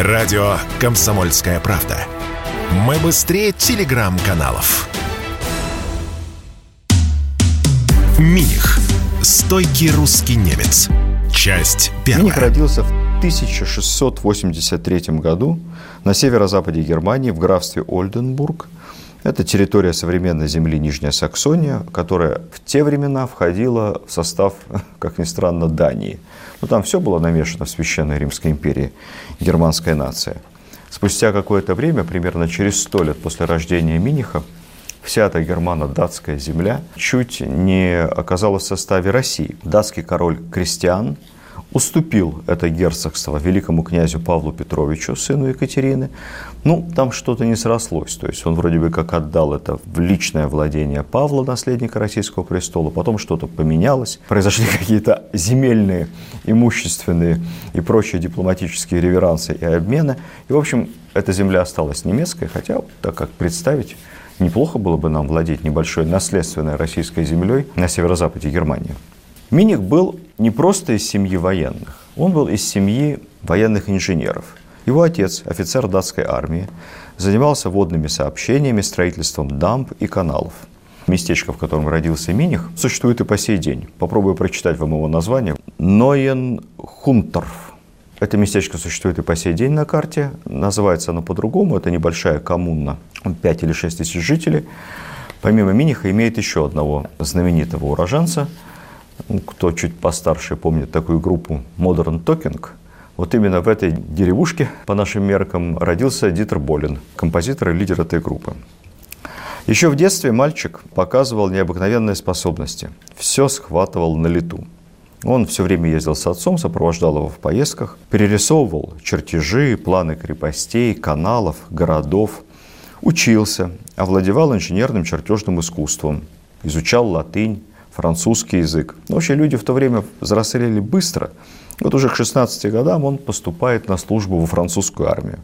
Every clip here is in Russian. Радио «Комсомольская правда». Мы быстрее телеграм-каналов. Миних. Стойкий русский немец. Часть первая. Миних родился в 1683 году на северо-западе Германии в графстве Ольденбург. Это территория современной земли Нижняя Саксония, которая в те времена входила в состав, как ни странно, Дании. Но там все было намешано в Священной Римской империи, германская нация. Спустя какое-то время, примерно через 100 лет после рождения Миниха, вся эта германо-датская земля чуть не оказалась в составе России. Датский король Кристиан уступил это герцогство великому князю Павлу Петровичу, сыну Екатерины. Ну, там что-то не срослось. То есть он вроде бы как отдал это в личное владение Павла, наследника российского престола. Потом что-то поменялось. Произошли какие-то земельные, имущественные и прочие дипломатические реверансы и обмены. И, в общем, эта земля осталась немецкой. Хотя, так как представить, неплохо было бы нам владеть небольшой наследственной российской землей на северо-западе Германии. Миних был не просто из семьи военных, он был из семьи военных инженеров. Его отец, офицер датской армии, занимался водными сообщениями, строительством дамб и каналов. Местечко, в котором родился Миних, существует и по сей день. Попробую прочитать вам его название. Нойенхунтерф. Это местечко существует и по сей день на карте. Называется оно по-другому. Это небольшая коммуна, 5 или 6 тысяч жителей. Помимо Миниха имеет еще одного знаменитого уроженца. Кто чуть постарше помнит такую группу Modern Talking, вот именно в этой деревушке, по нашим меркам, родился Дитер Болин, композитор и лидер этой группы. Еще в детстве мальчик показывал необыкновенные способности, все схватывал на лету. Он все время ездил с отцом, сопровождал его в поездках, перерисовывал чертежи, планы крепостей, каналов, городов, учился, овладевал инженерным чертежным искусством, изучал латынь, французский язык. Вообще люди в то время взрослели быстро. Вот уже к 16 годам он поступает на службу во французскую армию.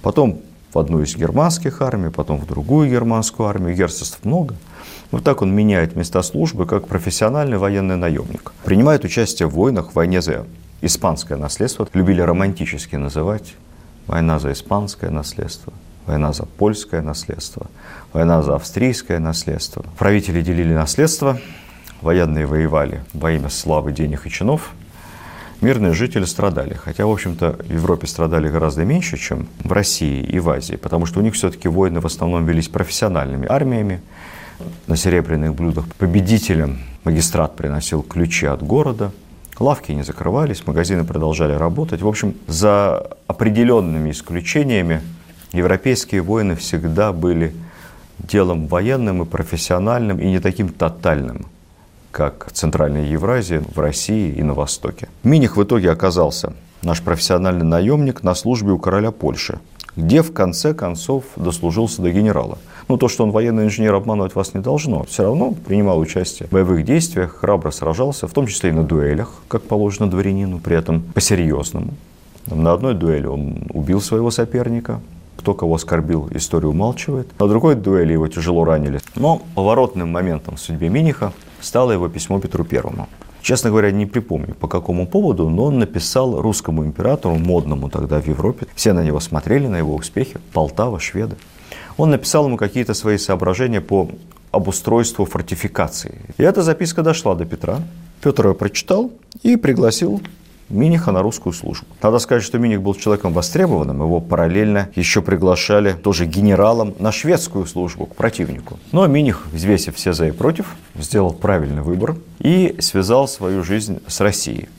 Потом в одну из германских армий, потом в другую германскую армию. Герцогств много. Вот так он меняет места службы как профессиональный военный наемник. Принимает участие в войнах, в войне за испанское наследство. Любили романтически называть война за испанское наследство. Война за польское наследство. Война за австрийское наследство. Правители делили наследство. Военные воевали во имя славы, денег и чинов. Мирные жители страдали. Хотя, в общем-то, в Европе страдали гораздо меньше, чем в России и в Азии. Потому что у них все-таки войны в основном велись профессиональными армиями. На серебряных блюдах победителям магистрат приносил ключи от города. Лавки не закрывались, магазины продолжали работать. В общем, за определенными исключениями европейские войны всегда были делом военным и профессиональным, и не таким тотальным, как в Центральной Евразии, в России и на Востоке. Миних в итоге оказался, наш профессиональный наемник, на службе у короля Польши, где в конце концов дослужился до генерала. Но то, что он военный инженер, обманывать вас не должно. Все равно принимал участие в боевых действиях, храбро сражался, в том числе и на дуэлях, как положено дворянину, при этом по-серьезному. На одной дуэли он убил своего соперника. Кто кого оскорбил, историю умалчивает. На другой дуэли его тяжело ранили. Но поворотным моментом в судьбе Миниха стало его письмо Петру Первому. Честно говоря, не припомню, по какому поводу, но он написал русскому императору, модному тогда в Европе. Все на него смотрели, на его успехи. Полтава, шведы. Он написал ему какие-то свои соображения по обустройству фортификации. И эта записка дошла до Петра. Петр ее прочитал и пригласил Миниха на русскую службу. Надо сказать, что Миних был человеком востребованным. Его параллельно еще приглашали тоже генералом на шведскую службу к противнику. Но Миних, взвесив все за и против, сделал правильный выбор и связал свою жизнь с Россией.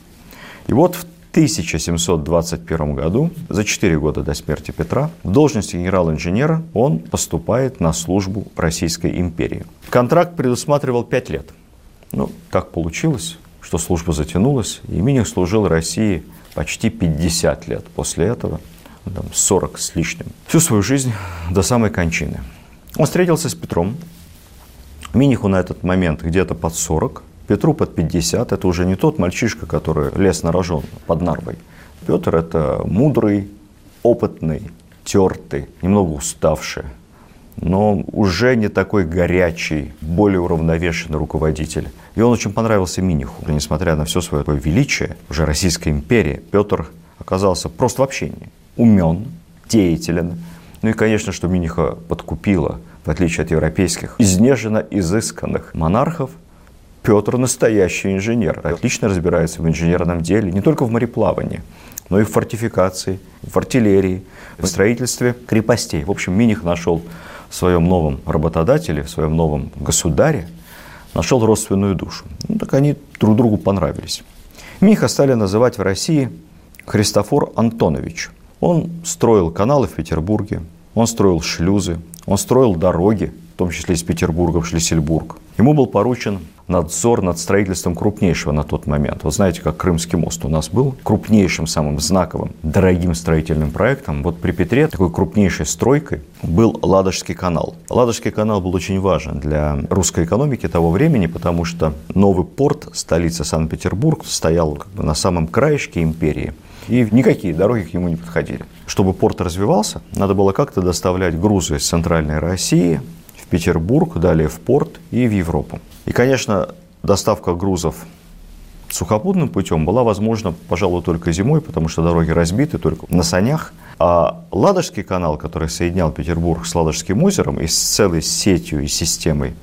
И вот в 1721 году, за 4 года до смерти Петра, в должности генерал-инженера он поступает на службу Российской империи. Контракт предусматривал 5 лет. Ну, так получилось, что служба затянулась, и Миних служил России почти 50 лет после этого, 40 с лишним, всю свою жизнь до самой кончины. Он встретился с Петром, Миниху на этот момент где-то под 40, Петру под 50, это уже не тот мальчишка, который лез на рожон под Нарвой. Петр – это мудрый, опытный, тертый, немного уставший, но уже не такой горячий, более уравновешенный руководитель. И он очень понравился Миниху. Несмотря на все свое величие, уже Российской империи, Петр оказался прост в общении. умен, деятелен. Ну и, конечно, что Миниха подкупило, в отличие от европейских, изнеженно изысканных монархов, Петр настоящий инженер, отлично разбирается в инженерном деле, не только в мореплавании, но и в фортификации, в артиллерии, в строительстве крепостей. В общем, Миних нашел в своем новом работодателе, в своем новом государе, нашел родственную душу. Ну, так они друг другу понравились. Миниха стали называть в России Христофор Антонович. Он строил каналы в Петербурге, он строил шлюзы, он строил дороги, в том числе из Петербурга в Шлиссельбург. Ему был поручен надзор над строительством крупнейшего на тот момент. Вот знаете, как Крымский мост у нас был крупнейшим, самым знаковым, дорогим строительным проектом. Вот при Петре такой крупнейшей стройкой был Ладожский канал. Ладожский канал был очень важен для русской экономики того времени, потому что новый порт, столица Санкт-Петербург, стоял как бы на самом краешке империи. И никакие дороги к нему не подходили. Чтобы порт развивался, надо было как-то доставлять грузы из центральной России в Петербург, далее в порт и в Европу. И, конечно, доставка грузов сухопутным путем была возможна, пожалуй, только зимой, потому что дороги разбиты только на санях. А Ладожский канал, который соединял Петербург с Ладожским озером и с целой сетью и системой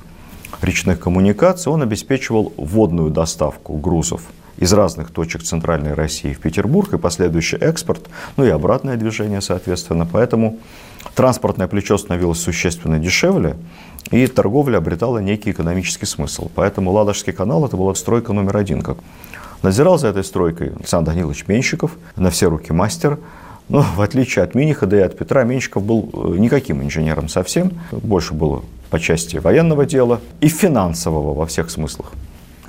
речных коммуникаций, он обеспечивал водную доставку грузов из разных точек центральной России в Петербург и последующий экспорт, ну и обратное движение, соответственно. Поэтому транспортное плечо становилось существенно дешевле, и торговля обретала некий экономический смысл. Поэтому Ладожский канал – это была стройка номер один. Надзирал за этой стройкой Александр Данилович Меншиков, на все руки мастер. Но в отличие от Миниха, да и от Петра, Меншиков был никаким инженером совсем. Больше было по части военного дела и финансового во всех смыслах.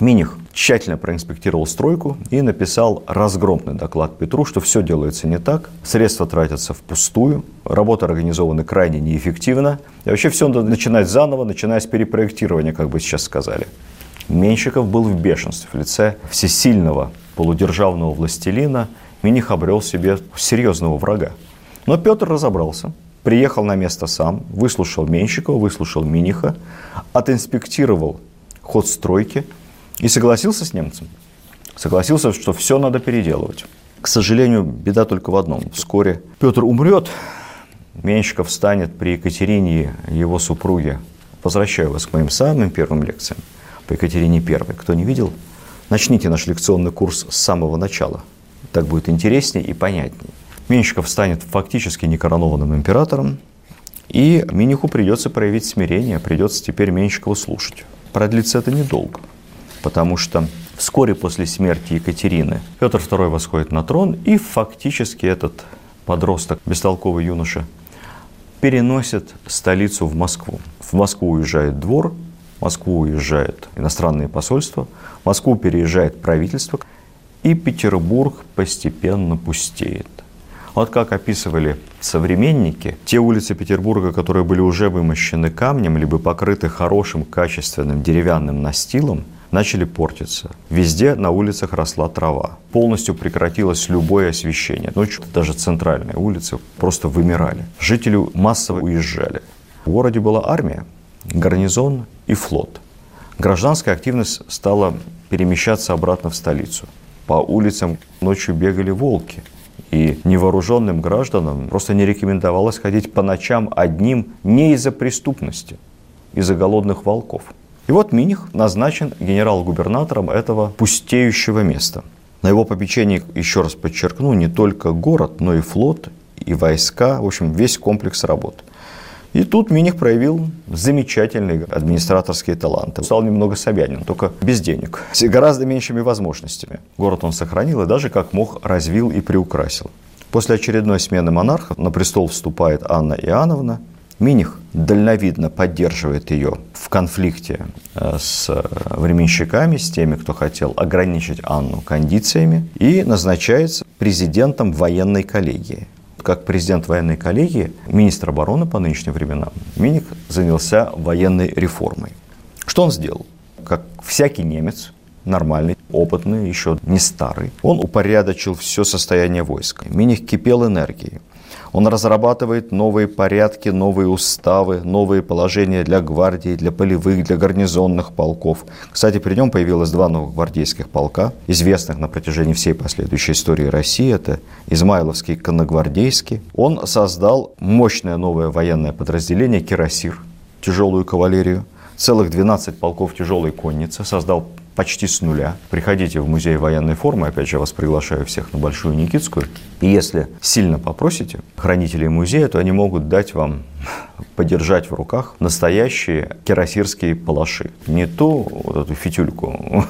Миних тщательно проинспектировал стройку и написал разгромный доклад Петру, что все делается не так, средства тратятся впустую, работы организованы крайне неэффективно. И вообще все надо начинать заново, начиная с перепроектирования, как бы сейчас сказали. Меншиков был в бешенстве. В лице всесильного полудержавного властелина Миних обрел себе серьезного врага. Но Петр разобрался. Приехал на место сам, выслушал Меншикова, выслушал Миниха, отинспектировал ход стройки, и согласился с немцем. Согласился, что все надо переделывать. К сожалению, беда только в одном. Вскоре Петр умрет, Меншиков станет при Екатерине, его супруге. Возвращаю вас к моим самым первым лекциям по Екатерине I. Кто не видел, начните наш лекционный курс с самого начала. Так будет интереснее и понятнее. Меншиков станет фактически некоронованным императором. И Миниху придется проявить смирение, придется теперь Меншикова слушать. Продлится это недолго. Потому что вскоре после смерти Екатерины Петр II восходит на трон, и фактически этот подросток, бестолковый юноша, переносит столицу в Москву. В Москву уезжает двор, в Москву уезжают иностранные посольства, в Москву переезжает правительство, и Петербург постепенно пустеет. Вот как описывали современники, те улицы Петербурга, которые были уже вымощены камнем, либо покрыты хорошим, качественным деревянным настилом, начали портиться. Везде на улицах росла трава. Полностью прекратилось любое освещение. Ночью даже центральные улицы просто вымирали. Жители массово уезжали. В городе была армия, гарнизон и флот. Гражданская активность стала перемещаться обратно в столицу. По улицам ночью бегали волки. И невооруженным гражданам просто не рекомендовалось ходить по ночам одним не из-за преступности, из-за голодных волков. И вот Миних назначен генерал-губернатором этого пустеющего места. На его попечении, еще раз подчеркну, не только город, но и флот, и войска, в общем, весь комплекс работ. И тут Миних проявил замечательные администраторские таланты. Стал немного Собянин, только без денег, с гораздо меньшими возможностями. Город он сохранил и даже как мог развил и приукрасил. После очередной смены монарха на престол вступает Анна Иоанновна. Миних дальновидно поддерживает ее в конфликте с временщиками, с теми, кто хотел ограничить Анну кондициями, и назначается президентом военной коллегии. Как президент военной коллегии, министр обороны по нынешним временам, Миних занялся военной реформой. Что он сделал? Как всякий немец, нормальный, опытный, еще не старый, он упорядочил все состояние войск. Миних кипел энергией. Он разрабатывает новые порядки, новые уставы, новые положения для гвардии, для полевых, для гарнизонных полков. Кстати, при нем появилось два новых гвардейских полка, известных на протяжении всей последующей истории России. Это Измайловский и Конногвардейский. Он создал мощное новое военное подразделение «Кирасир», тяжелую кавалерию, целых 12 полков тяжелой конницы, создал почти с нуля. Приходите в музей военной формы, опять же, я вас приглашаю всех на Большую Никитскую. И если сильно попросите хранителей музея, то они могут дать вам подержать в руках настоящие кирасирские палаши. Не ту вот эту фитюльку,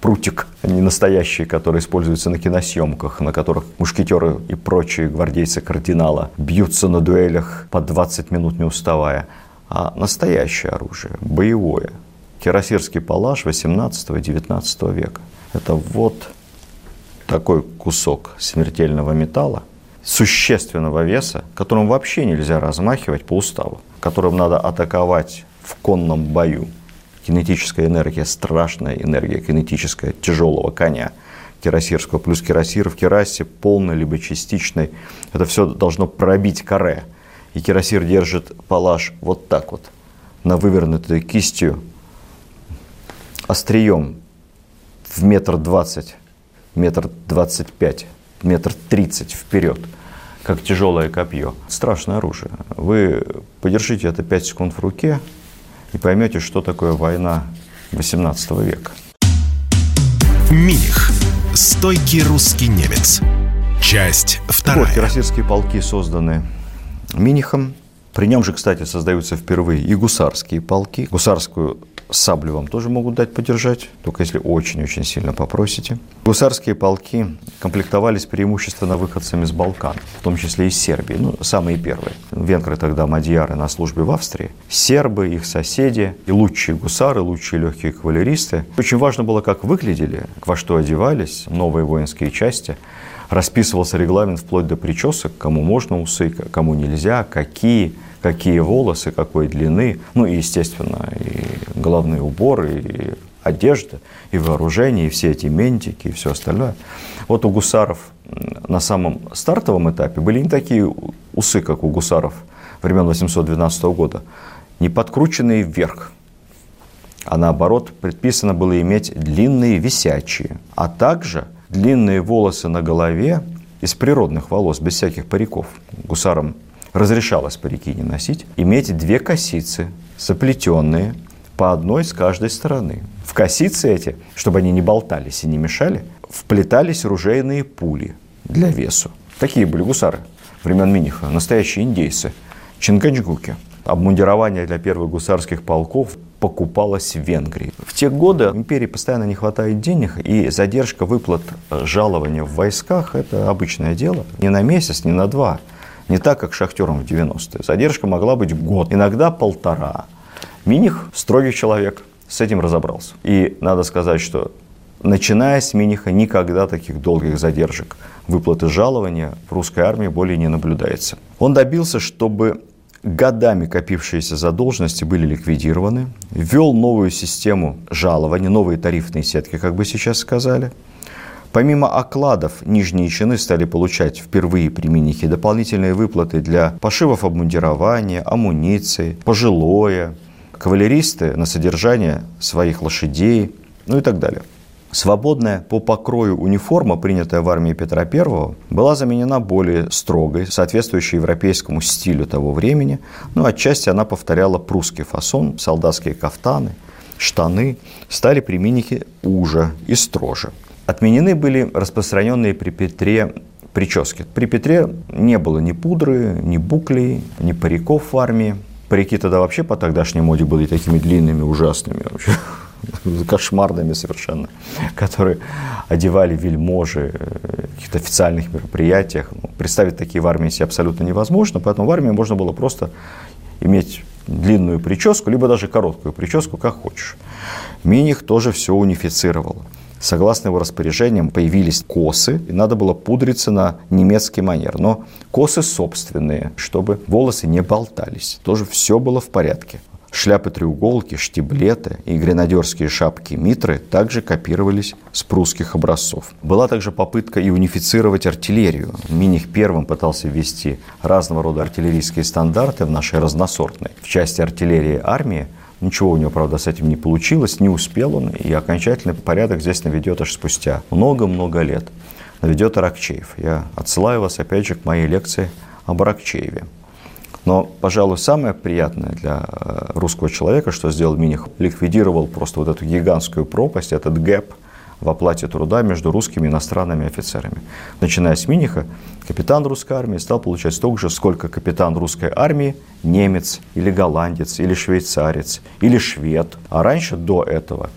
прутик, не настоящие, которые используются на киносъемках, на которых мушкетеры и прочие гвардейцы кардинала бьются на дуэлях по 20 минут не уставая, а настоящее оружие, боевое. Кирасирский палаш 18-19 века. Это вот такой кусок смертельного металла, существенного веса, которым вообще нельзя размахивать по уставу, которым надо атаковать в конном бою. Кинетическая энергия, страшная энергия кинетическая тяжелого коня кирасирского, плюс кирасир в кирасе полной либо частичной. Это все должно пробить каре. И кирасир держит палаш вот так вот, на вывернутой кистью, острием в 1,20 м, 1,25 м, 1,30 м вперед, как тяжелое копье. Страшное оружие. Вы подержите это 5 секунд в руке и поймете, что такое война 18 века. Миних. Стойкий русский немец. Часть вторая. Вот, кирасирские полки созданы Минихом. При нем же, кстати, создаются впервые и гусарские полки. Гусарскую саблю вам тоже могут дать подержать, только если очень-очень сильно попросите. Гусарские полки комплектовались преимущественно выходцами из Балкан, в том числе из Сербии, ну, самые первые. Венгры тогда, мадьяры, на службе в Австрии, сербы, их соседи, и лучшие гусары, лучшие легкие кавалеристы. Очень важно было, как выглядели, во что одевались, новые воинские части. Расписывался регламент вплоть до причесок, кому можно усы, кому нельзя, какие волосы, какой длины. Ну и, естественно, и головные уборы, и одежда, и вооружение, и все эти ментики, и все остальное. Вот у гусаров на самом стартовом этапе были не такие усы, как у гусаров времен 812 года, не подкрученные вверх. А наоборот, предписано было иметь длинные висячие, а также длинные волосы на голове из природных волос, без всяких париков. Гусарам разрешалось парики не носить. Иметь две косицы, заплетенные, по одной с каждой стороны. В косицы эти, чтобы они не болтались и не мешали, вплетались ружейные пули для весу. Такие были гусары времен Миниха, настоящие индейцы, чингачгуки. Обмундирование для первых гусарских полков покупалось в Венгрии. В те годы империи постоянно не хватает денег, и задержка выплат жалования в войсках – это обычное дело. Не на месяц, не на два. Не так, как шахтерам в 90-е. Задержка могла быть год, иногда полтора. Миних – строгий человек, с этим разобрался. И надо сказать, что начиная с Миниха никогда таких долгих задержек выплаты жалования в русской армии более не наблюдается. Он добился, чтобы годами копившиеся задолженности были ликвидированы, ввел новую систему жалований, новые тарифные сетки, как бы сейчас сказали. Помимо окладов, нижние чины стали получать впервые при Минихе дополнительные выплаты для пошивов обмундирования, амуниции, пожилое, кавалеристы на содержание своих лошадей, ну и так далее. Свободная по покрою униформа, принятая в армии Петра I, была заменена более строгой, соответствующей европейскому стилю того времени. Ну, отчасти она повторяла прусский фасон, солдатские кафтаны, штаны стали при Минихе уже и строже. Отменены были распространенные при Петре прически. При Петре не было ни пудры, ни буклей, ни париков в армии. Парики тогда вообще по тогдашней моде были такими длинными, ужасными вообще, кошмарными совершенно, которые одевали вельможи в каких-то официальных мероприятиях. Представить такие в армии себе абсолютно невозможно, поэтому в армии можно было просто иметь длинную прическу, либо даже короткую прическу, как хочешь. Миних тоже все унифицировал. Согласно его распоряжениям, появились косы, и надо было пудриться на немецкий манер. Но косы собственные, чтобы волосы не болтались. Тоже все было в порядке. Шляпы-треуголки, штиблеты и гренадерские шапки-митры также копировались с прусских образцов. Была также попытка и унифицировать артиллерию. Миних первым пытался ввести разного рода артиллерийские стандарты в нашей разносортной. В части артиллерии армии ничего у него, правда, с этим не получилось, не успел он, и окончательный порядок здесь наведет аж спустя много-много лет. Наведет Аракчеев. Я отсылаю вас, опять же, к моей лекции об Аракчееве. Но, пожалуй, самое приятное для русского человека, что сделал Миних, ликвидировал просто вот эту гигантскую пропасть, этот гэп в оплате труда между русскими и иностранными офицерами. Начиная с Миниха, капитан русской армии стал получать столько же, сколько капитан русской армии немец или голландец, или швейцарец, или швед. А раньше, до этого,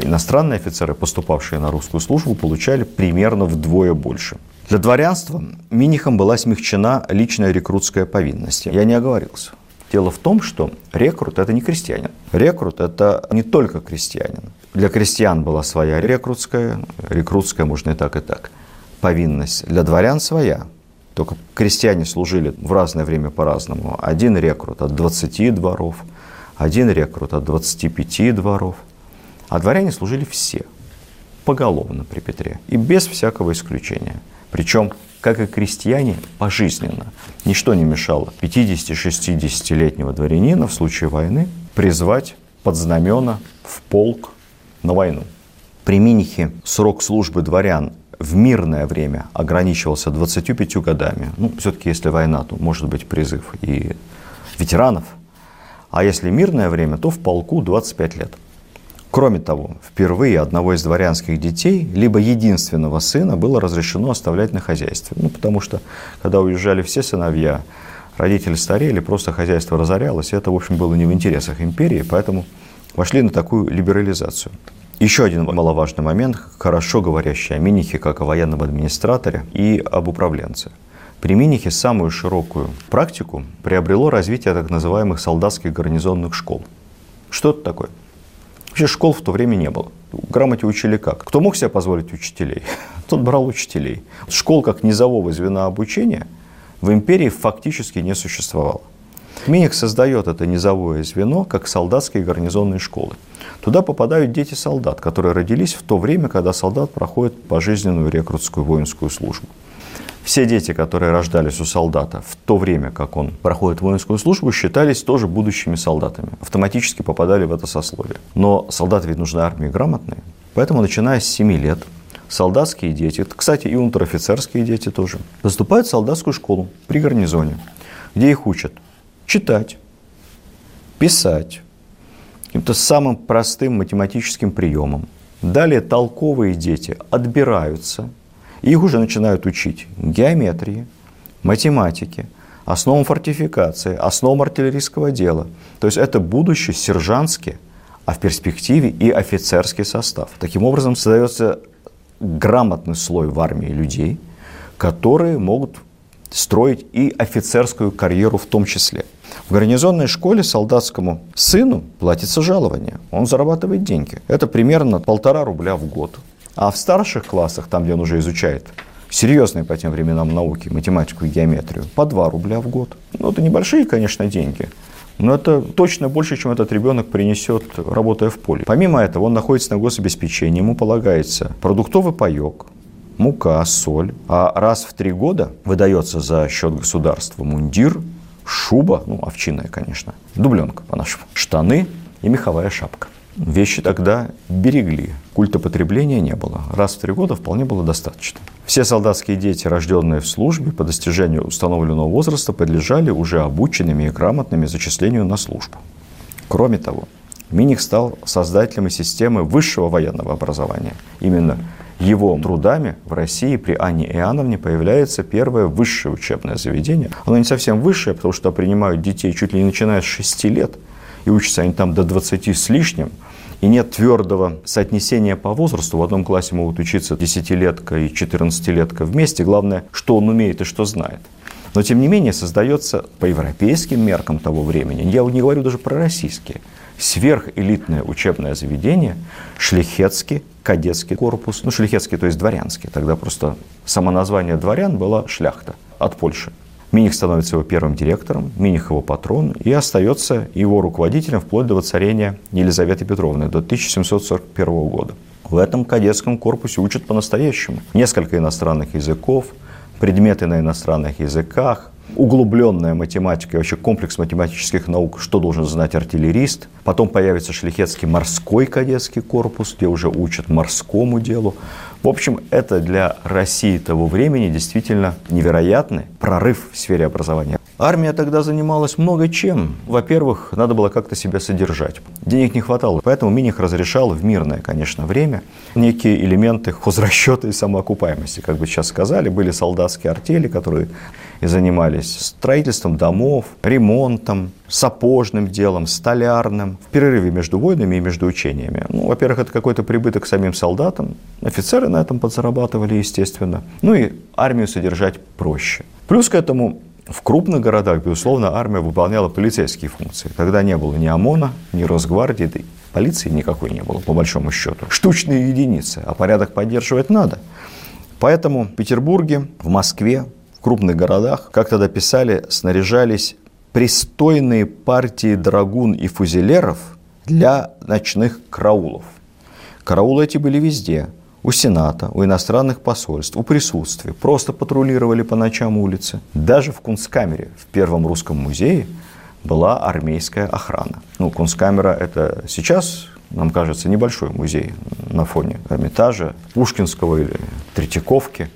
иностранные офицеры, поступавшие на русскую службу, получали примерно вдвое больше. Для дворянства Минихом была смягчена личная рекрутская повинность. Я не оговорился. Дело в том, что рекрут – это не крестьянин. Рекрут – это не только крестьянин. Для крестьян была своя рекрутская, можно и так, повинность. Для дворян своя. Только крестьяне служили в разное время по-разному. Один рекрут от 20 дворов, один рекрут от 25 дворов. А дворяне служили все, поголовно при Петре, и без всякого исключения. Причем, как и крестьяне, пожизненно. Ничто не мешало 50-60-летнего дворянина в случае войны призвать под знамена в полк на войну. При Минихе срок службы дворян в мирное время ограничивался 25 годами. Ну, все-таки, если война, то может быть призыв и ветеранов. А если мирное время, то в полку 25 лет. Кроме того, впервые одного из дворянских детей, либо единственного сына, было разрешено оставлять на хозяйстве. Ну, потому что, когда уезжали все сыновья, родители старели, просто хозяйство разорялось. И это, в общем, было не в интересах империи, поэтому вошли на такую либерализацию. Еще один маловажный момент, хорошо говорящий о Минихе как о военном администраторе и об управленце. При Минихе самую широкую практику приобрело развитие так называемых солдатских гарнизонных школ. Что это такое? Вообще школ в то время не было. Грамоте учили как? Кто мог себе позволить учителей, тот брал учителей. Школ как низового звена обучения в империи фактически не существовало. Миних создает это низовое звено как солдатские гарнизонные школы. Туда попадают дети солдат, которые родились в то время, когда солдат проходит пожизненную рекрутскую воинскую службу. Все дети, которые рождались у солдата в то время, как он проходит воинскую службу, считались тоже будущими солдатами. Автоматически попадали в это сословие. Но солдаты ведь нужны армии грамотные. Поэтому, начиная с 7 лет, солдатские дети, кстати, и унтер-офицерские дети тоже, поступают в солдатскую школу при гарнизоне, где их учат читать, писать, каким-то самым простым математическим приемом. Далее толковые дети отбираются. Их уже начинают учить геометрии, математике, основам фортификации, основам артиллерийского дела. То есть это будущий сержантский, а в перспективе и офицерский состав. Таким образом создается грамотный слой в армии людей, которые могут строить и офицерскую карьеру в том числе. В гарнизонной школе солдатскому сыну платится жалование, он зарабатывает деньги. Это примерно 1,5 рубля в год. А в старших классах, там, где он уже изучает серьезные по тем временам науки, математику и геометрию, по 2 рубля в год. Ну, это небольшие, конечно, деньги, но это точно больше, чем этот ребенок принесет, работая в поле. Помимо этого, он находится на гособеспечении, ему полагается продуктовый паек, мука, соль. А раз в 3 года выдается за счет государства мундир, шуба, ну, овчиная, конечно, дубленка по-нашему, штаны и меховая шапка. Вещи тогда берегли, культа потребления не было. Раз в 3 года вполне было достаточно. Все солдатские дети, рожденные в службе, по достижению установленного возраста, подлежали уже обученными и грамотными зачислению на службу. Кроме того, Миних стал создателем системы высшего военного образования. Именно его трудами в России при Анне Иоанновне появляется первое высшее учебное заведение. Оно не совсем высшее, потому что принимают детей чуть ли не начиная с 6 лет, и учатся они там до 20 с лишним. И нет твердого соотнесения по возрасту. В одном классе могут учиться 10-летка и 14-летка вместе. Главное, что он умеет и что знает. Но, тем не менее, создается по европейским меркам того времени, я не говорю даже про российские, сверхэлитное учебное заведение, шляхетский кадетский корпус. Ну, шляхетский, то есть дворянский. Тогда просто само название дворян было шляхта от Польши. Миних становится его первым директором, Миних его патрон, и остается его руководителем вплоть до воцарения Елизаветы Петровны до 1741 года. В этом кадетском корпусе учат по-настоящему. Несколько иностранных языков, предметы на иностранных языках, углубленная математика, вообще комплекс математических наук, что должен знать артиллерист. Потом появится Шлихетский морской кадетский корпус, где уже учат морскому делу. В общем, это для России того времени действительно невероятный прорыв в сфере образования. Армия тогда занималась много чем. Во-первых, надо было как-то себя содержать. Денег не хватало, поэтому Миних разрешал в мирное, конечно, время некие элементы хозрасчета и самоокупаемости. Как бы сейчас сказали, были солдатские артели, которые и занимались строительством домов, ремонтом, сапожным делом, столярным, в перерыве между войнами и между учениями. Ну, во-первых, это какой-то прибыток самим солдатам, офицеры на этом подзарабатывали, естественно. Ну и армию содержать проще. Плюс к этому в крупных городах, безусловно, армия выполняла полицейские функции. Тогда не было ни ОМОНа, ни Росгвардии, да и полиции никакой не было, по большому счету. Штучные единицы, а порядок поддерживать надо. Поэтому в Петербурге, в Москве, в крупных городах, как тогда писали, снаряжались пристойные партии драгун и фузелеров для ночных караулов. Караулы эти были везде. У Сената, у иностранных посольств, у присутствия. Просто патрулировали по ночам улицы. Даже в Кунсткамере, в Первом русском музее, была армейская охрана. Ну, Кунсткамера – это сейчас, нам кажется, небольшой музей на фоне Эрмитажа, Пушкинского или Третьяковки.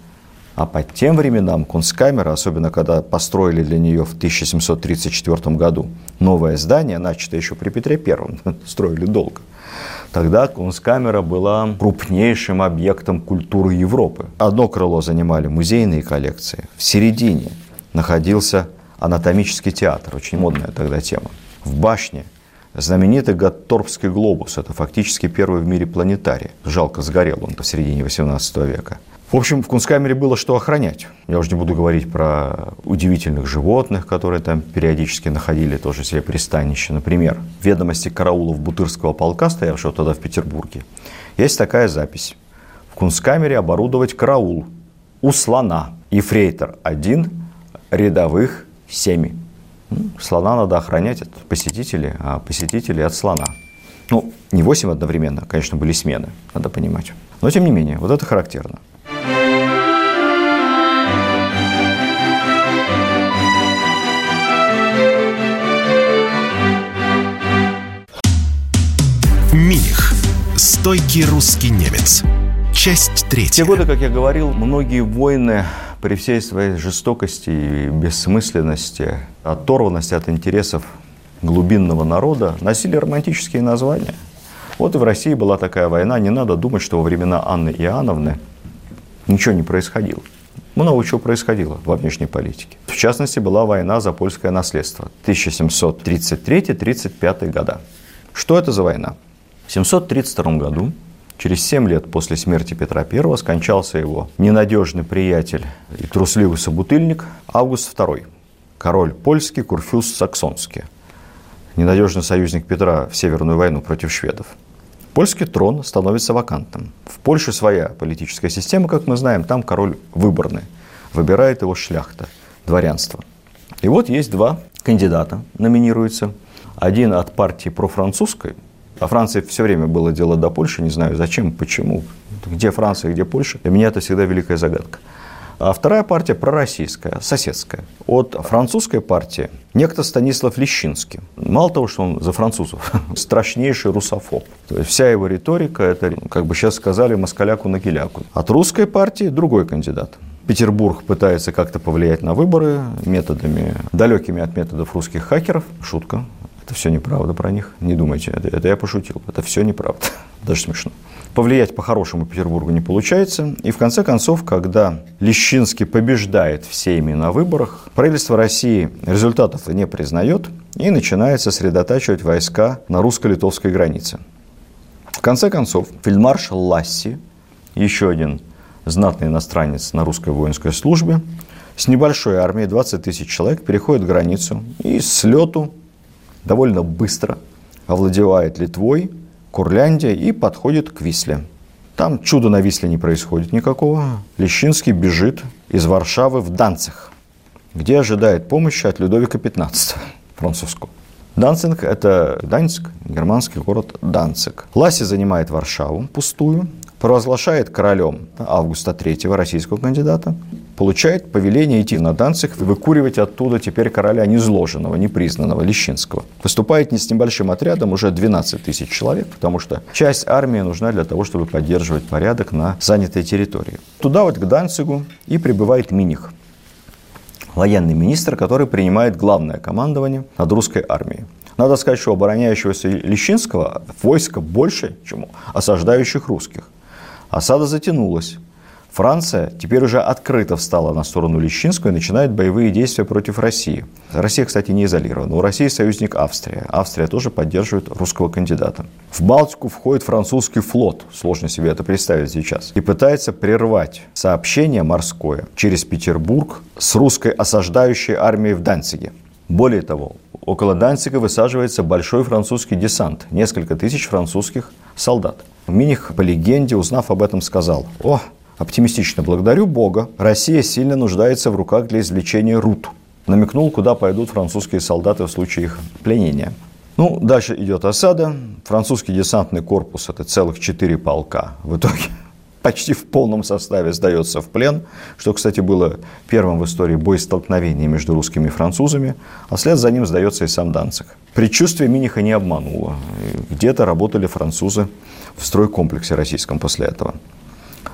А по тем временам Кунсткамера, особенно когда построили для нее в 1734 году новое здание, начатое еще при Петре Первом, строили долго, тогда Кунсткамера была крупнейшим объектом культуры Европы. Одно крыло занимали музейные коллекции, в середине находился анатомический театр, очень модная тогда тема. В башне знаменитый Гатторпский глобус, это фактически первый в мире планетарий, жалко сгорел он посередине 18 века. В общем, в Кунсткамере было что охранять. Я уже не буду говорить про удивительных животных, которые там периодически находили тоже себе пристанище. Например, в ведомости караулов Бутырского полка, стоявшего тогда в Петербурге, есть такая запись. В Кунсткамере оборудовать караул у слона. Ефрейтор 1, рядовых 7. Слона надо охранять от посетителей, а посетителей от слона. Ну, не 8 одновременно, конечно, были смены, надо понимать. Но тем не менее, вот это характерно. Миних. Стойкий русский немец. Часть третья. В те годы, как я говорил, многие войны при всей своей жестокости и бессмысленности, оторванности от интересов глубинного народа, носили романтические названия. Вот и в России была такая война. Не надо думать, что во времена Анны Иоанновны ничего не происходило. Много чего происходило во внешней политике. В частности, была война за польское наследство 1733-35 года. Что это за война? В 732 году, через 7 лет после смерти Петра I, скончался его ненадежный приятель и трусливый собутыльник Август II, король польский, курфюрст саксонский, ненадежный союзник Петра в Северную войну против шведов. Польский трон становится вакантным. В Польше своя политическая система, как мы знаем, там король выборный, выбирает его шляхта, дворянство. И вот есть два кандидата, номинируются. Один от партии профранцузской. О Франции все время было дело до Польши, не знаю зачем, почему, где Франция, где Польша. Для меня это всегда великая загадка. А вторая партия пророссийская, соседская. От французской партии некто Станислав Лещинский. Мало того, что он за французов, страшнейший русофоб. То есть вся его риторика, это, как бы сейчас сказали, москаляку на геляку. От русской партии другой кандидат. Петербург пытается как-то повлиять на выборы методами, далекими от методов русских хакеров. Шутка. Это все неправда про них. Не думайте, это я пошутил. Это все неправда. Даже смешно. Повлиять по-хорошему Петербургу не получается. И в конце концов, когда Лещинский побеждает в Сейме на выборах, правительство России результатов не признает и начинает сосредотачивать войска на русско-литовской границе. В конце концов, фельдмаршал Ласси, еще один знатный иностранец на русской воинской службе, с небольшой армией, 20 тысяч человек, переходит границу и с лету довольно быстро овладевает Литвой, Курляндией и подходит к Висле. Там чуда на Висле не происходит никакого. Лещинский бежит из Варшавы в Данциг. где ожидает помощи от Людовика XV французского. Данциг – это Данциг, германский город Данциг. Ласси занимает Варшаву пустую, провозглашает королем Августа III российского кандидата, получает повеление идти на Данциг и выкуривать оттуда теперь короля низложенного, непризнанного, Лещинского. Поступает не с небольшим отрядом, уже 12 тысяч человек, потому что часть армии нужна для того, чтобы поддерживать порядок на занятой территории. Туда вот, к Данцигу, и прибывает Миних, военный министр, который принимает главное командование над русской армией. Надо сказать, что обороняющегося Лещинского войска больше, чем осаждающих русских. Осада затянулась. Франция теперь уже открыто встала на сторону Лещинского и начинает боевые действия против России. Россия, кстати, не изолирована. У России союзник Австрия. Австрия тоже поддерживает русского кандидата. В Балтику входит французский флот, сложно себе это представить сейчас, и пытается прервать сообщение морское через Петербург с русской осаждающей армией в Данциге. Более того, около Данцига высаживается большой французский десант, несколько тысяч французских солдат. Миних, по легенде, узнав об этом, сказал: «О, оптимистично, благодарю Бога, Россия сильно нуждается в руках для извлечения рут». Намекнул, куда пойдут французские солдаты в случае их пленения. Ну, дальше идет осада. Французский десантный корпус, это целых 4 полка, в итоге почти в полном составе сдается в плен, что, кстати, было первым в истории боестолкновение между русскими и французами, а вслед за ним сдается и сам Данциг. Предчувствие Миниха не обмануло. Где-то работали французы в стройкомплексе российском после этого.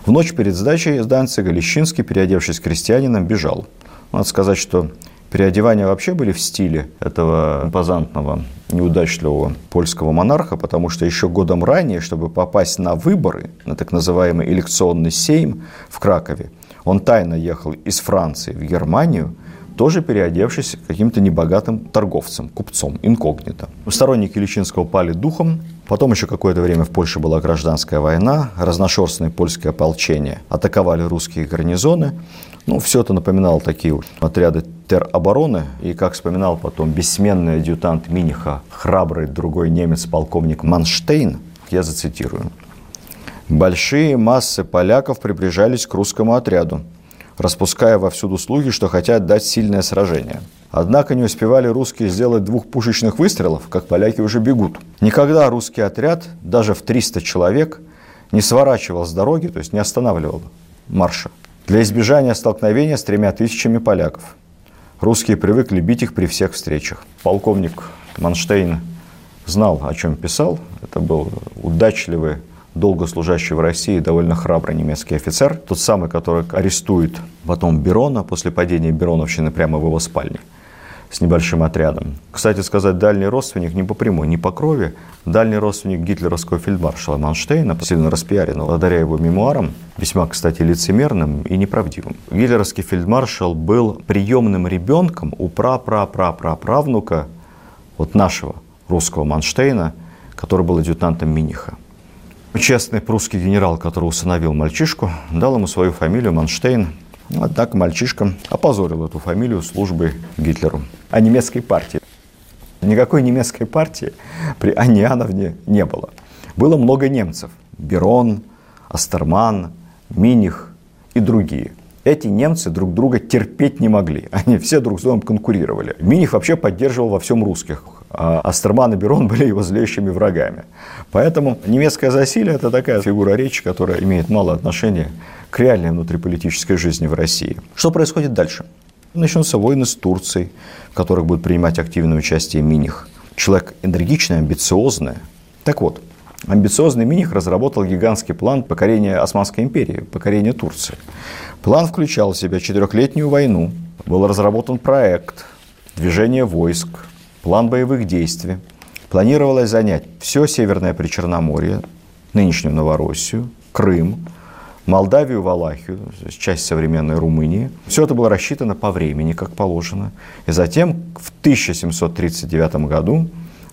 В ночь перед сдачей из Данцига Лещинский, переодевшись крестьянином, бежал. Надо сказать, что переодевания вообще были в стиле этого импозантного, неудачливого польского монарха, потому что еще годом ранее, чтобы попасть на выборы, на так называемый элекционный сейм в Кракове, он тайно ехал из Франции в Германию, тоже переодевшись каким-то небогатым торговцем, купцом, инкогнито. Сторонники Лещинского пали духом. Потом еще какое-то время в Польше была гражданская война, разношерстные польские ополчения атаковали русские гарнизоны. Ну, все это напоминало такие отряды теробороны. И, как вспоминал потом бессменный адъютант Миниха, храбрый другой немец полковник Манштейн, я зацитирую: «Большие массы поляков приближались к русскому отряду, распуская вовсюду слухи, что хотят дать сильное сражение. Однако не успевали русские сделать 2 пушечных выстрелов, как поляки уже бегут. Никогда русский отряд, даже в 300 человек, не сворачивал с дороги, то есть не останавливал марша, для избежания столкновения с 3000 поляков. Русские привыкли бить их при всех встречах». Полковник Манштейн знал, о чем писал. Это был удачливый, долго служащий в России, довольно храбрый немецкий офицер, тот самый, который арестует потом Бирона, после падения Бироновщины прямо в его спальне, с небольшим отрядом. Кстати сказать, дальний родственник, не по прямой, не по крови, дальний родственник гитлеровского фельдмаршала Манштейна, сильно распиаренного, благодаря его мемуарам, весьма, кстати, лицемерным и неправдивым. Гитлеровский фельдмаршал был приемным ребенком у прапраправнука вот нашего русского Манштейна, который был адъютантом Миниха. Честный прусский генерал, который усыновил мальчишку, дал ему свою фамилию Манштейн. Однако мальчишка опозорил эту фамилию службой Гитлеру. О немецкой партии. Никакой немецкой партии при Анне Иоанновне не было. Было много немцев. Бирон, Остерман, Миних и другие. Эти немцы друг друга терпеть не могли. Они все друг с другом конкурировали. Миних вообще поддерживал во всем русских. А Остерман и Бирон были его злейшими врагами. Поэтому немецкое засилие – это такая фигура речи, которая имеет мало отношения к реальной внутриполитической жизни в России. Что происходит дальше? Начнутся войны с Турцией, в которых будет принимать активное участие Миних. Человек энергичный, амбициозный. Так вот, амбициозный Миних разработал гигантский план покорения Османской империи, покорения Турции. План включал в себя 4-летнюю войну. Был разработан проект, движение войск, план боевых действий. Планировалось занять все Северное Причерноморье, нынешнюю Новороссию, Крым, Молдавию, Валахию, часть современной Румынии. Все это было рассчитано по времени, как положено. И затем в 1739 году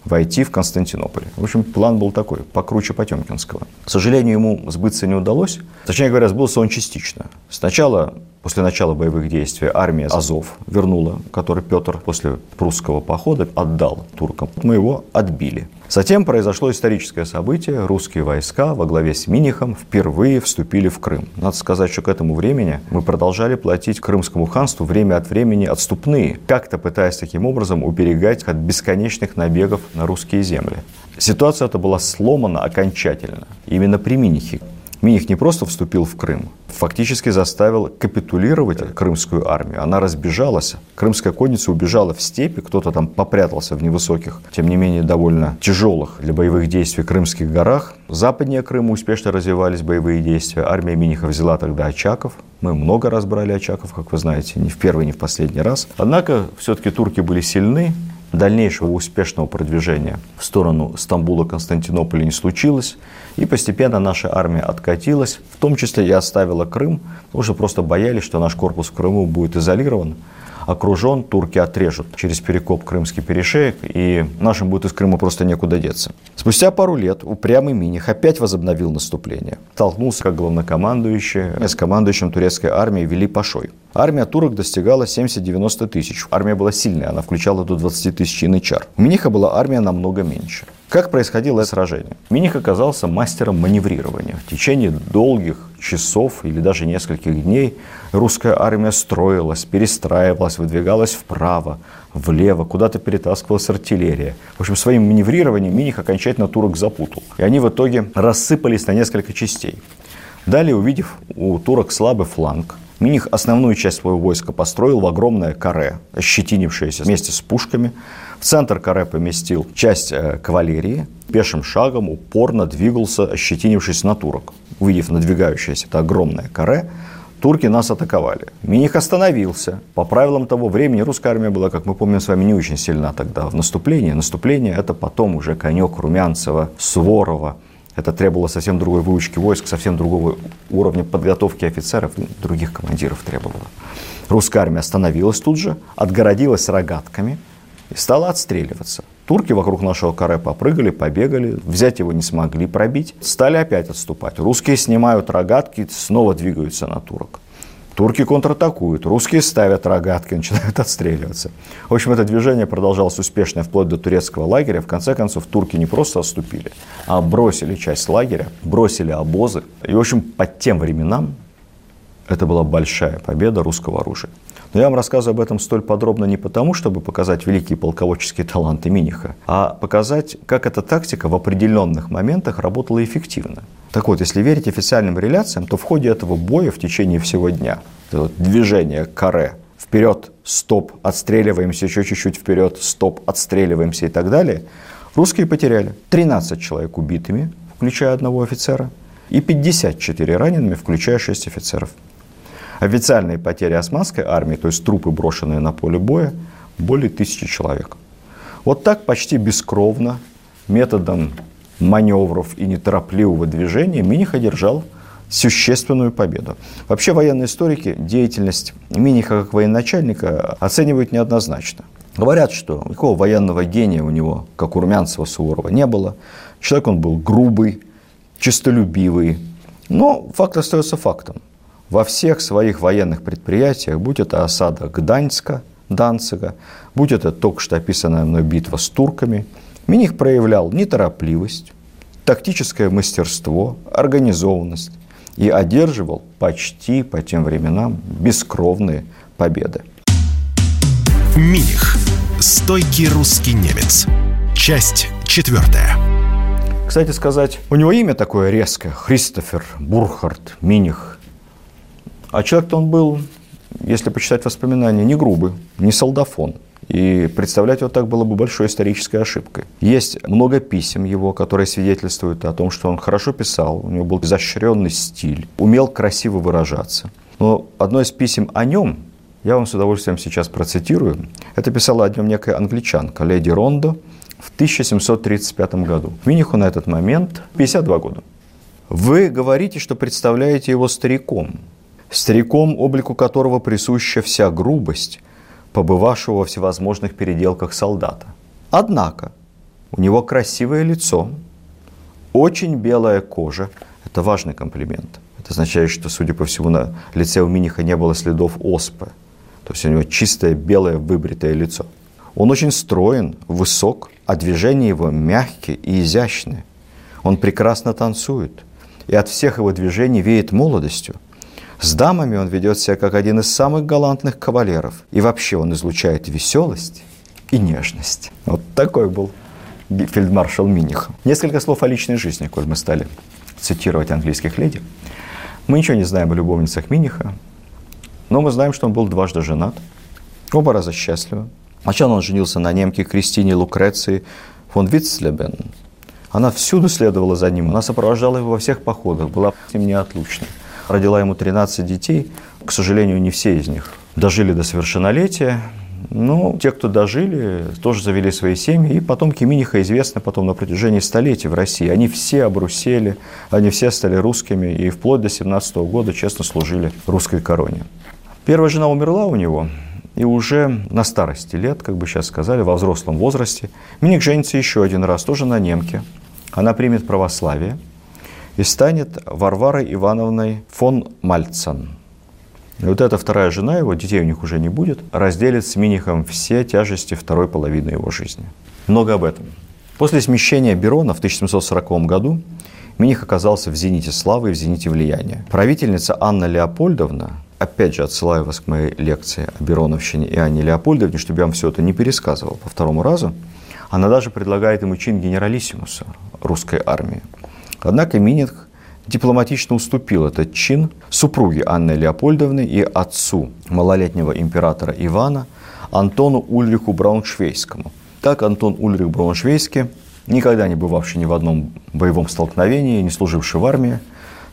войти в Константинополь. В общем, план был такой, покруче Потемкинского. К сожалению, ему сбыться не удалось. Точнее говоря, сбылся он частично. Сначала После начала боевых действий армия Азов вернула, который Петр после прусского похода отдал туркам. Мы его отбили. Затем произошло историческое событие. Русские войска во главе с Минихом впервые вступили в Крым. Надо сказать, что к этому времени мы продолжали платить Крымскому ханству время от времени отступные, как-то пытаясь таким образом уберегать от бесконечных набегов на русские земли. Ситуация эта была сломана окончательно. Именно при Минихе. Миних не просто вступил в Крым, фактически заставил капитулировать крымскую армию. Она разбежалась, крымская конница убежала в степи, кто-то там попрятался в невысоких, тем не менее довольно тяжелых для боевых действий крымских горах. Западнее Крыма успешно развивались боевые действия, армия Миниха взяла тогда Очаков. Мы много раз брали Очаков, как вы знаете, ни в первый, ни в последний раз. Однако все-таки турки были сильны. Дальнейшего успешного продвижения в сторону Стамбула, Константинополя не случилось. И постепенно наша армия откатилась, в том числе и оставила Крым, потому что просто боялись, что наш корпус в Крыму будет изолирован, окружен, турки отрежут через перекоп Крымский перешеек, и нашим будет из Крыма просто некуда деться. Спустя пару лет упрямый Миних опять возобновил наступление. Столкнулся как главнокомандующий с командующим турецкой армией Вели Пашой. Армия турок достигала 70-90 тысяч. Армия была сильная, она включала до 20 тысяч янычар. У Миниха была армия намного меньше. Как происходило это сражение? Миних оказался мастером маневрирования. В течение долгих часов или даже нескольких дней русская армия строилась, перестраивалась, выдвигалась вправо, влево, куда-то перетаскивалась артиллерия. В общем, своим маневрированием Миних окончательно турок запутал. И они в итоге рассыпались на несколько частей. Далее, увидев у турок слабый фланг, Миних основную часть своего войска построил в огромное каре, ощетинившееся вместе с пушками. В центр каре поместил часть кавалерии. Пешим шагом упорно двигался, ощетинившись на турок. Увидев надвигающееся это огромное каре, турки нас атаковали. Миних остановился. По правилам того времени русская армия была, как мы помним с вами, не очень сильна тогда в наступлении. Наступление – это потом уже конек Румянцева, Суворова. Это требовало совсем другой выучки войск, совсем другого уровня подготовки офицеров, других командиров требовало. Русская армия остановилась тут же, отгородилась рогатками и стала отстреливаться. Турки вокруг нашего каре попрыгали, побегали, взять его не смогли, пробить. Стали опять отступать. Русские снимают рогатки, снова двигаются на турок. Турки контратакуют, русские ставят рогатки, начинают отстреливаться. В общем, это движение продолжалось успешно вплоть до турецкого лагеря. В конце концов, турки не просто отступили, а бросили часть лагеря, бросили обозы. И, в общем, по тем временам это была большая победа русского оружия. Но я вам рассказываю об этом столь подробно не потому, чтобы показать великие полководческие таланты Миниха, а показать, как эта тактика в определенных моментах работала эффективно. Так вот, если верить официальным реляциям, то в ходе этого боя в течение всего дня, это вот движение каре, вперед, стоп, отстреливаемся, еще чуть-чуть вперед, стоп, отстреливаемся и так далее, русские потеряли 13 человек убитыми, включая одного офицера, и 54 ранеными, включая 6 офицеров. Официальные потери османской армии, то есть трупы, брошенные на поле боя, более 1000 человек. Вот так почти бескровно, методом маневров и неторопливого движения, Миних одержал существенную победу. Вообще военные историки деятельность Миниха как военачальника оценивают неоднозначно. Говорят, что никакого военного гения у него, как у Румянцева, Суворова, не было. Человек он был грубый, честолюбивый, но факт остается фактом. Во всех своих военных предприятиях, будь это осада Гданьска, Данцига, будь это только что описанная мной битва с турками, Миних проявлял неторопливость, тактическое мастерство, организованность и одерживал почти по тем временам бескровные победы. Миних. Стойкий русский немец. Часть 4. Кстати сказать, у него имя такое резкое – Христофер, Бурхард, Миних. А человек-то он был, если почитать воспоминания, не грубый, не солдафон. И представлять его так было бы большой исторической ошибкой. Есть много писем его, которые свидетельствуют о том, что он хорошо писал, у него был изощренный стиль, умел красиво выражаться. Но одно из писем о нем, я вам с удовольствием сейчас процитирую, это писала о нем некая англичанка, леди Рондо, в 1735 году. Миниху на этот момент 52 года. «Вы говорите, что представляете его стариком». Стариком, облику которого присуща вся грубость, побывавшего во всевозможных переделках солдата. Однако у него красивое лицо, очень белая кожа, это важный комплимент, Это означает, что, судя по всему, на лице у Миниха не было следов оспы. То есть у него чистое, белое, выбритое лицо. Он очень строен, высок, а движения его мягкие и изящные. Он прекрасно танцует, и от всех его движений веет молодостью. С дамами он ведет себя как один из самых галантных кавалеров. И вообще он излучает веселость и нежность. Вот такой был фельдмаршал Миних. Несколько слов о личной жизни, коль мы стали цитировать английских леди. Мы ничего не знаем о любовницах Миниха, но мы знаем, что он был дважды женат, оба раза счастливы. Сначала он женился на немке Кристине Лукреции фон Витцлебен. Она всюду следовала за ним, она сопровождала его во всех походах, была с ним неотлучна. Родила ему 13 детей, к сожалению, не все из них дожили до совершеннолетия. Но те, кто дожили, тоже завели свои семьи, и потомки Миниха известны потом на протяжении столетий в России. Они все обрусели, они все стали русскими, и вплоть до 17-го года честно служили русской короне. Первая жена умерла у него, и уже на старости лет, как бы сейчас сказали, во взрослом возрасте, Миних женится еще один раз, тоже на немке. Она примет православие и станет Варварой Ивановной фон Мальцан. И вот эта вторая жена его, детей у них уже не будет, разделит с Минихом все тяжести второй половины его жизни. Много об этом. После смещения Бирона в 1740 году Миних оказался в зените славы и в зените влияния. Правительница Анна Леопольдовна, опять же отсылаю вас к моей лекции о Бироновщине и Анне Леопольдовне, чтобы я вам все это не пересказывал по второму разу, она даже предлагает ему чин генералиссимуса русской армии. Однако Миних дипломатично уступил этот чин супруге Анны Леопольдовны и отцу малолетнего императора Ивана Антону Ульриху Брауншвейскому. Так Антон Ульрих Брауншвейский, никогда не бывавший ни в одном боевом столкновении, не служивший в армии,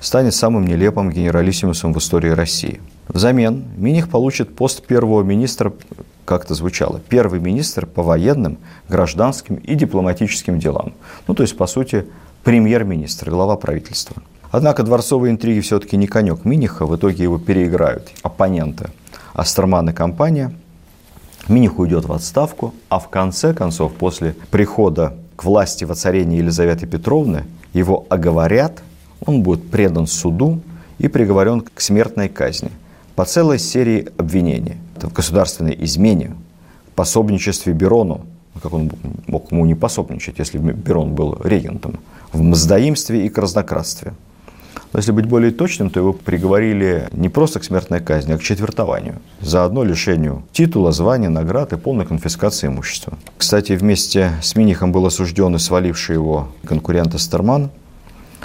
станет самым нелепым генералиссимусом в истории России. Взамен Миних получит пост первого министра, как это звучало, первый министр по военным, гражданским и дипломатическим делам. Ну, то есть, по сути, премьер-министр, глава правительства. Однако дворцовые интриги все-таки не конек Миниха, в итоге его переиграют оппоненты Остерман и компания. Миних уйдет в отставку, а в конце концов, после прихода к власти воцарения Елизаветы Петровны, его оговорят, он будет предан суду и приговорен к смертной казни по целой серии обвинений. Это в государственной измене, пособничестве Бирону, как он мог ему не пособничать, если Бирон был регентом, в мздоимстве и к разнократстве. Но если быть более точным, то его приговорили не просто к смертной казни, а к четвертованию. Заодно лишению титула, звания, наград и полной конфискации имущества. Кстати, вместе с Минихом был осужден и сваливший его конкурент Остерман.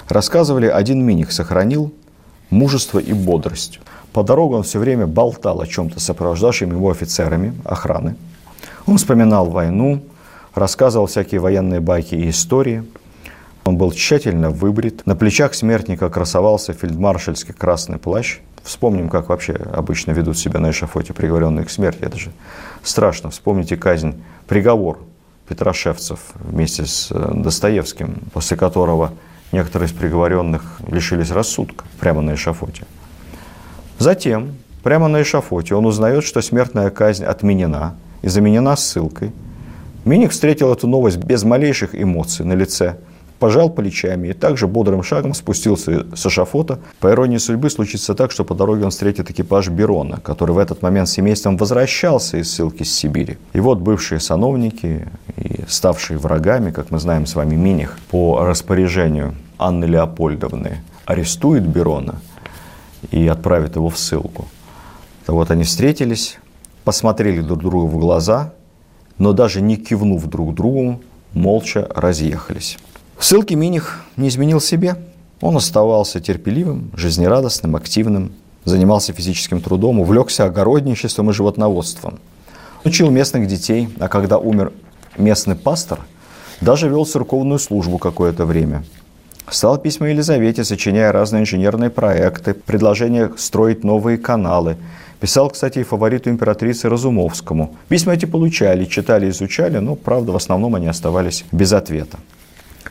Рассказывали, один Миних сохранил мужество и бодрость. По дороге он все время болтал о чем-то с сопровождавшими его офицерами охраны. Он вспоминал войну, рассказывал всякие военные байки и истории. Он был тщательно выбрит. На плечах смертника красовался фельдмаршальский красный плащ. Вспомним, как вообще обычно ведут себя на эшафоте приговоренные к смерти. Это же страшно. Вспомните казнь, приговор петрошевцев вместе с Достоевским, после которого некоторые из приговоренных лишились рассудка прямо на эшафоте. Затем, прямо на эшафоте, он узнает, что смертная казнь отменена и заменена ссылкой. Миних встретил эту новость без малейших эмоций на лице, пожал плечами и также бодрым шагом спустился с эшафота. По иронии судьбы, случится так, что по дороге он встретит экипаж Бирона, который в этот момент с семейством возвращался из ссылки с Сибири. И вот бывшие сановники и ставшие врагами, как мы знаем с вами, Миних, по распоряжению Анны Леопольдовны арестует Бирона и отправит его в ссылку. Вот они встретились, посмотрели друг другу в глаза, но даже не кивнув друг другу, молча разъехались. В ссылке Миних не изменил себе. Он оставался терпеливым, жизнерадостным, активным, занимался физическим трудом, увлекся огородничеством и животноводством. Учил местных детей, а когда умер местный пастор, даже вел церковную службу какое-то время. Стал письма Елизавете, сочиняя разные инженерные проекты, предложения строить новые каналы. Писал, кстати, и фавориту императрицы Разумовскому. Письма эти получали, читали, изучали, но, правда, в основном они оставались без ответа.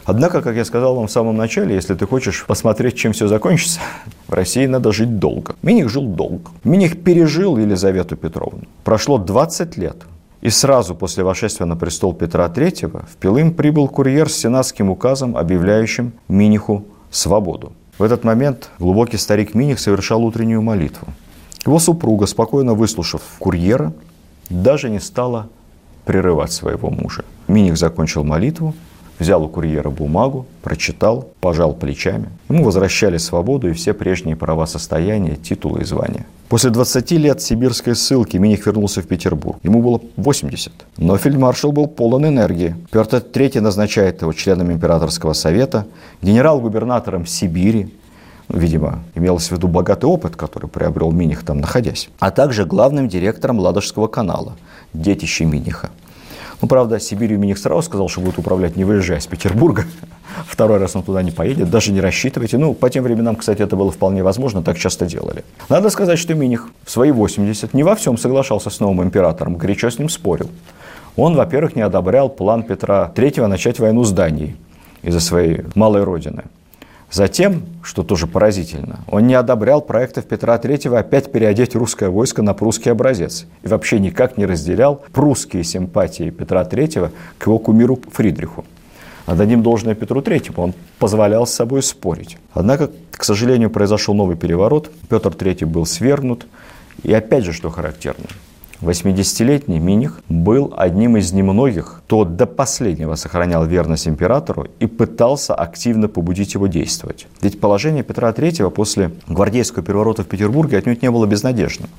Однако, как я сказал вам в самом начале, если ты хочешь посмотреть, чем все закончится, в России надо жить долго. Миних жил долго. Миних пережил Елизавету Петровну. Прошло 20 лет. И сразу после вошествия на престол Петра III в Пилым прибыл курьер с сенатским указом, объявляющим Миниху свободу. В этот момент глубокий старик Миних совершал утреннюю молитву. Его супруга, спокойно выслушав курьера, даже не стала прерывать своего мужа. Миних закончил молитву, взял у курьера бумагу, прочитал, пожал плечами. Ему возвращали свободу и все прежние права состояния, титулы и звания. После 20 лет сибирской ссылки Миних вернулся в Петербург. Ему было 80. Но фельдмаршал был полон энергии. Петр III назначает его членом императорского совета, генерал-губернатором Сибири. Видимо, имелось в виду богатый опыт, который приобрел Миних там находясь. А также главным директором Ладожского канала, детище Миниха. Ну, правда, Сибирью Миних сразу сказал, что будет управлять, не выезжая из Петербурга. Второй раз он туда не поедет, даже не рассчитывайте. Ну, по тем временам, кстати, это было вполне возможно, так часто делали. Надо сказать, что Миних в свои 80 не во всем соглашался с новым императором, горячо с ним спорил. Он, во-первых, не одобрял план Петра III начать войну с Данией из-за своей малой родины. Затем, что тоже поразительно, он не одобрял проектов Петра III опять переодеть русское войско на прусский образец и вообще никак не разделял прусские симпатии Петра III к его кумиру Фридриху. Отдадим должное Петру III, он позволял с собой спорить. Однако, к сожалению, произошел новый переворот, Петр III был свергнут, и опять же, что характерно, 80-летний Миних был одним из немногих, кто до последнего сохранял верность императору и пытался активно побудить его действовать. Ведь положение Петра III после гвардейского переворота в Петербурге отнюдь не было безнадежным.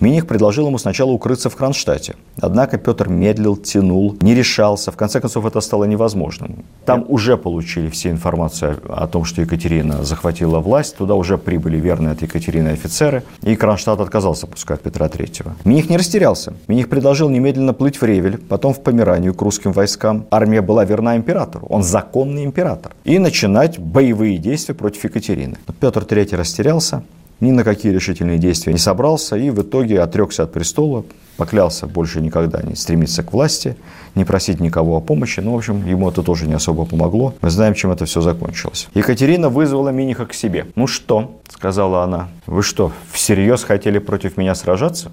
Миних предложил ему сначала укрыться в Кронштадте. Однако Петр медлил, тянул, не решался. В конце концов, это стало невозможным. Там уже получили все информацию о том, что Екатерина захватила власть. Туда уже прибыли верные от Екатерины офицеры. И Кронштадт отказался пускать Петра III. Миних не растерялся. Миних предложил немедленно плыть в Ревель, потом в Померанию к русским войскам. Армия была верна императору. Он законный император. И начинать боевые действия против Екатерины. Петр III растерялся. Ни на какие решительные действия не собрался и в итоге отрекся от престола, поклялся больше никогда не стремиться к власти, не просить никого о помощи. Ну, в общем, ему это тоже не особо помогло. Мы знаем, чем это все закончилось. Екатерина вызвала Миниха к себе. «Ну что?» – сказала она. «Вы что, всерьез хотели против меня сражаться?»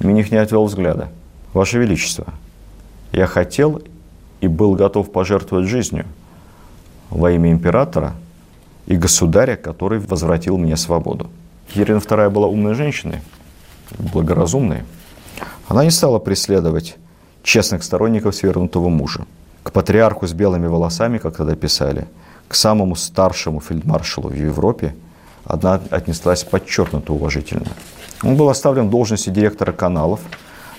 Миних не отвел взгляда. «Ваше Величество, я хотел и был готов пожертвовать жизнью во имя императора и государя, который возвратил мне свободу». Екатерина II была умной женщиной, благоразумной. Она не стала преследовать честных сторонников свергнутого мужа. К патриарху с белыми волосами, как тогда писали, к самому старшему фельдмаршалу в Европе она отнеслась подчеркнуто уважительно. Он был оставлен в должности директора каналов,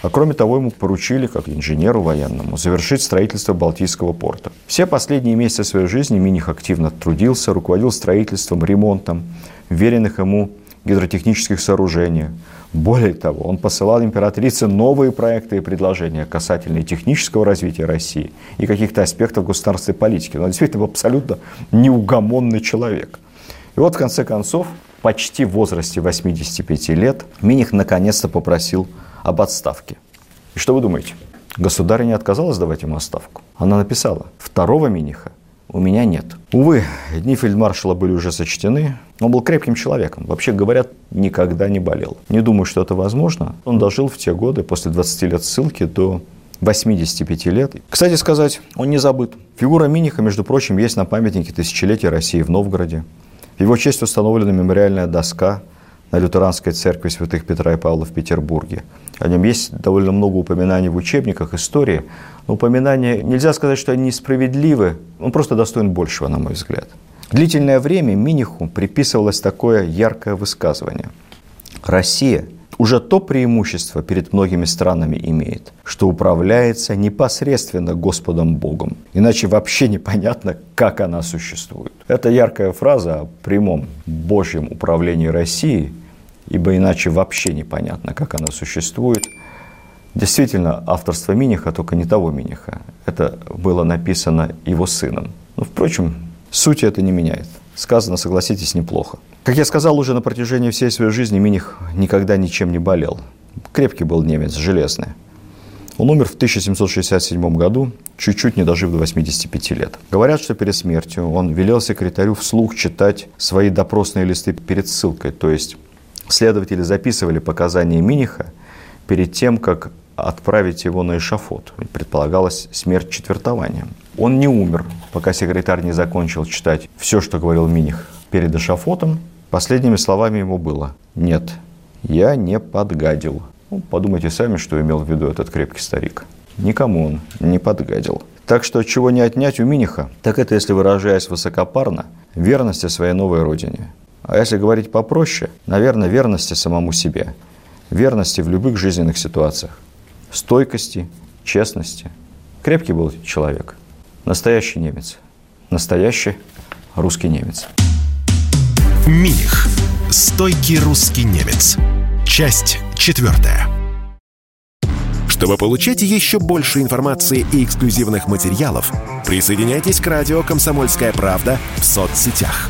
а кроме того ему поручили, как инженеру военному, завершить строительство Балтийского порта. Все последние месяцы своей жизни Миних активно трудился, руководил строительством, ремонтом, веренных ему гидротехнических сооружений. Более того, он посылал императрице новые проекты и предложения касательно технического развития России и каких-то аспектов государственной политики. Он действительно абсолютно неугомонный человек. И вот, в конце концов, почти в возрасте 85 лет Миних наконец-то попросил об отставке. И что вы думаете? Государь не отказалась давать ему отставку. Она написала: «Второго Миниха у меня нет». Увы, дни фельдмаршала были уже сочтены. Он был крепким человеком. Вообще, говорят, никогда не болел. Не думаю, что это возможно. Он дожил в те годы, после 20 лет ссылки, до 85 лет. Кстати сказать, он не забыт. Фигура Миниха, между прочим, есть на памятнике тысячелетия России в Новгороде. В его честь установлена мемориальная доска на лютеранской церкви святых Петра и Павла в Петербурге. О нем есть довольно много упоминаний в учебниках истории. Но упоминания, нельзя сказать, что они несправедливы. Он просто достоин большего, на мой взгляд. Длительное время Миниху приписывалось такое яркое высказывание: «Россия уже то преимущество перед многими странами имеет, что управляется непосредственно Господом Богом. Иначе вообще непонятно, как она существует». Это яркая фраза о прямом Божьем управлении Россией, ибо иначе вообще непонятно, как она существует. Действительно, авторство Миниха, только не того Миниха. Это было написано его сыном. Но, впрочем, суть это не меняет. Сказано, согласитесь, неплохо. Как я сказал, уже на протяжении всей своей жизни Миних никогда ничем не болел. Крепкий был немец, железный. Он умер в 1767 году, чуть-чуть не дожив до 85 лет. Говорят, что перед смертью он велел секретарю вслух читать свои допросные листы перед ссылкой, то есть следователи записывали показания Миниха перед тем, как отправить его на эшафот. Предполагалась смерть четвертованием. Он не умер, пока секретарь не закончил читать все, что говорил Миних перед эшафотом. Последними словами ему было: «Нет, я не подгадил». Ну, подумайте сами, что имел в виду этот крепкий старик. Никому он не подгадил. Так что, чего не отнять у Миниха, так это, если выражаясь высокопарно, верности своей новой родине. А если говорить попроще, наверное, верности самому себе. Верности в любых жизненных ситуациях. Стойкости, честности. Крепкий был человек. Настоящий немец. Настоящий русский немец. Миних. Стойкий русский немец. Часть 4. Чтобы получать еще больше информации и эксклюзивных материалов, присоединяйтесь к радио «Комсомольская правда» в соцсетях.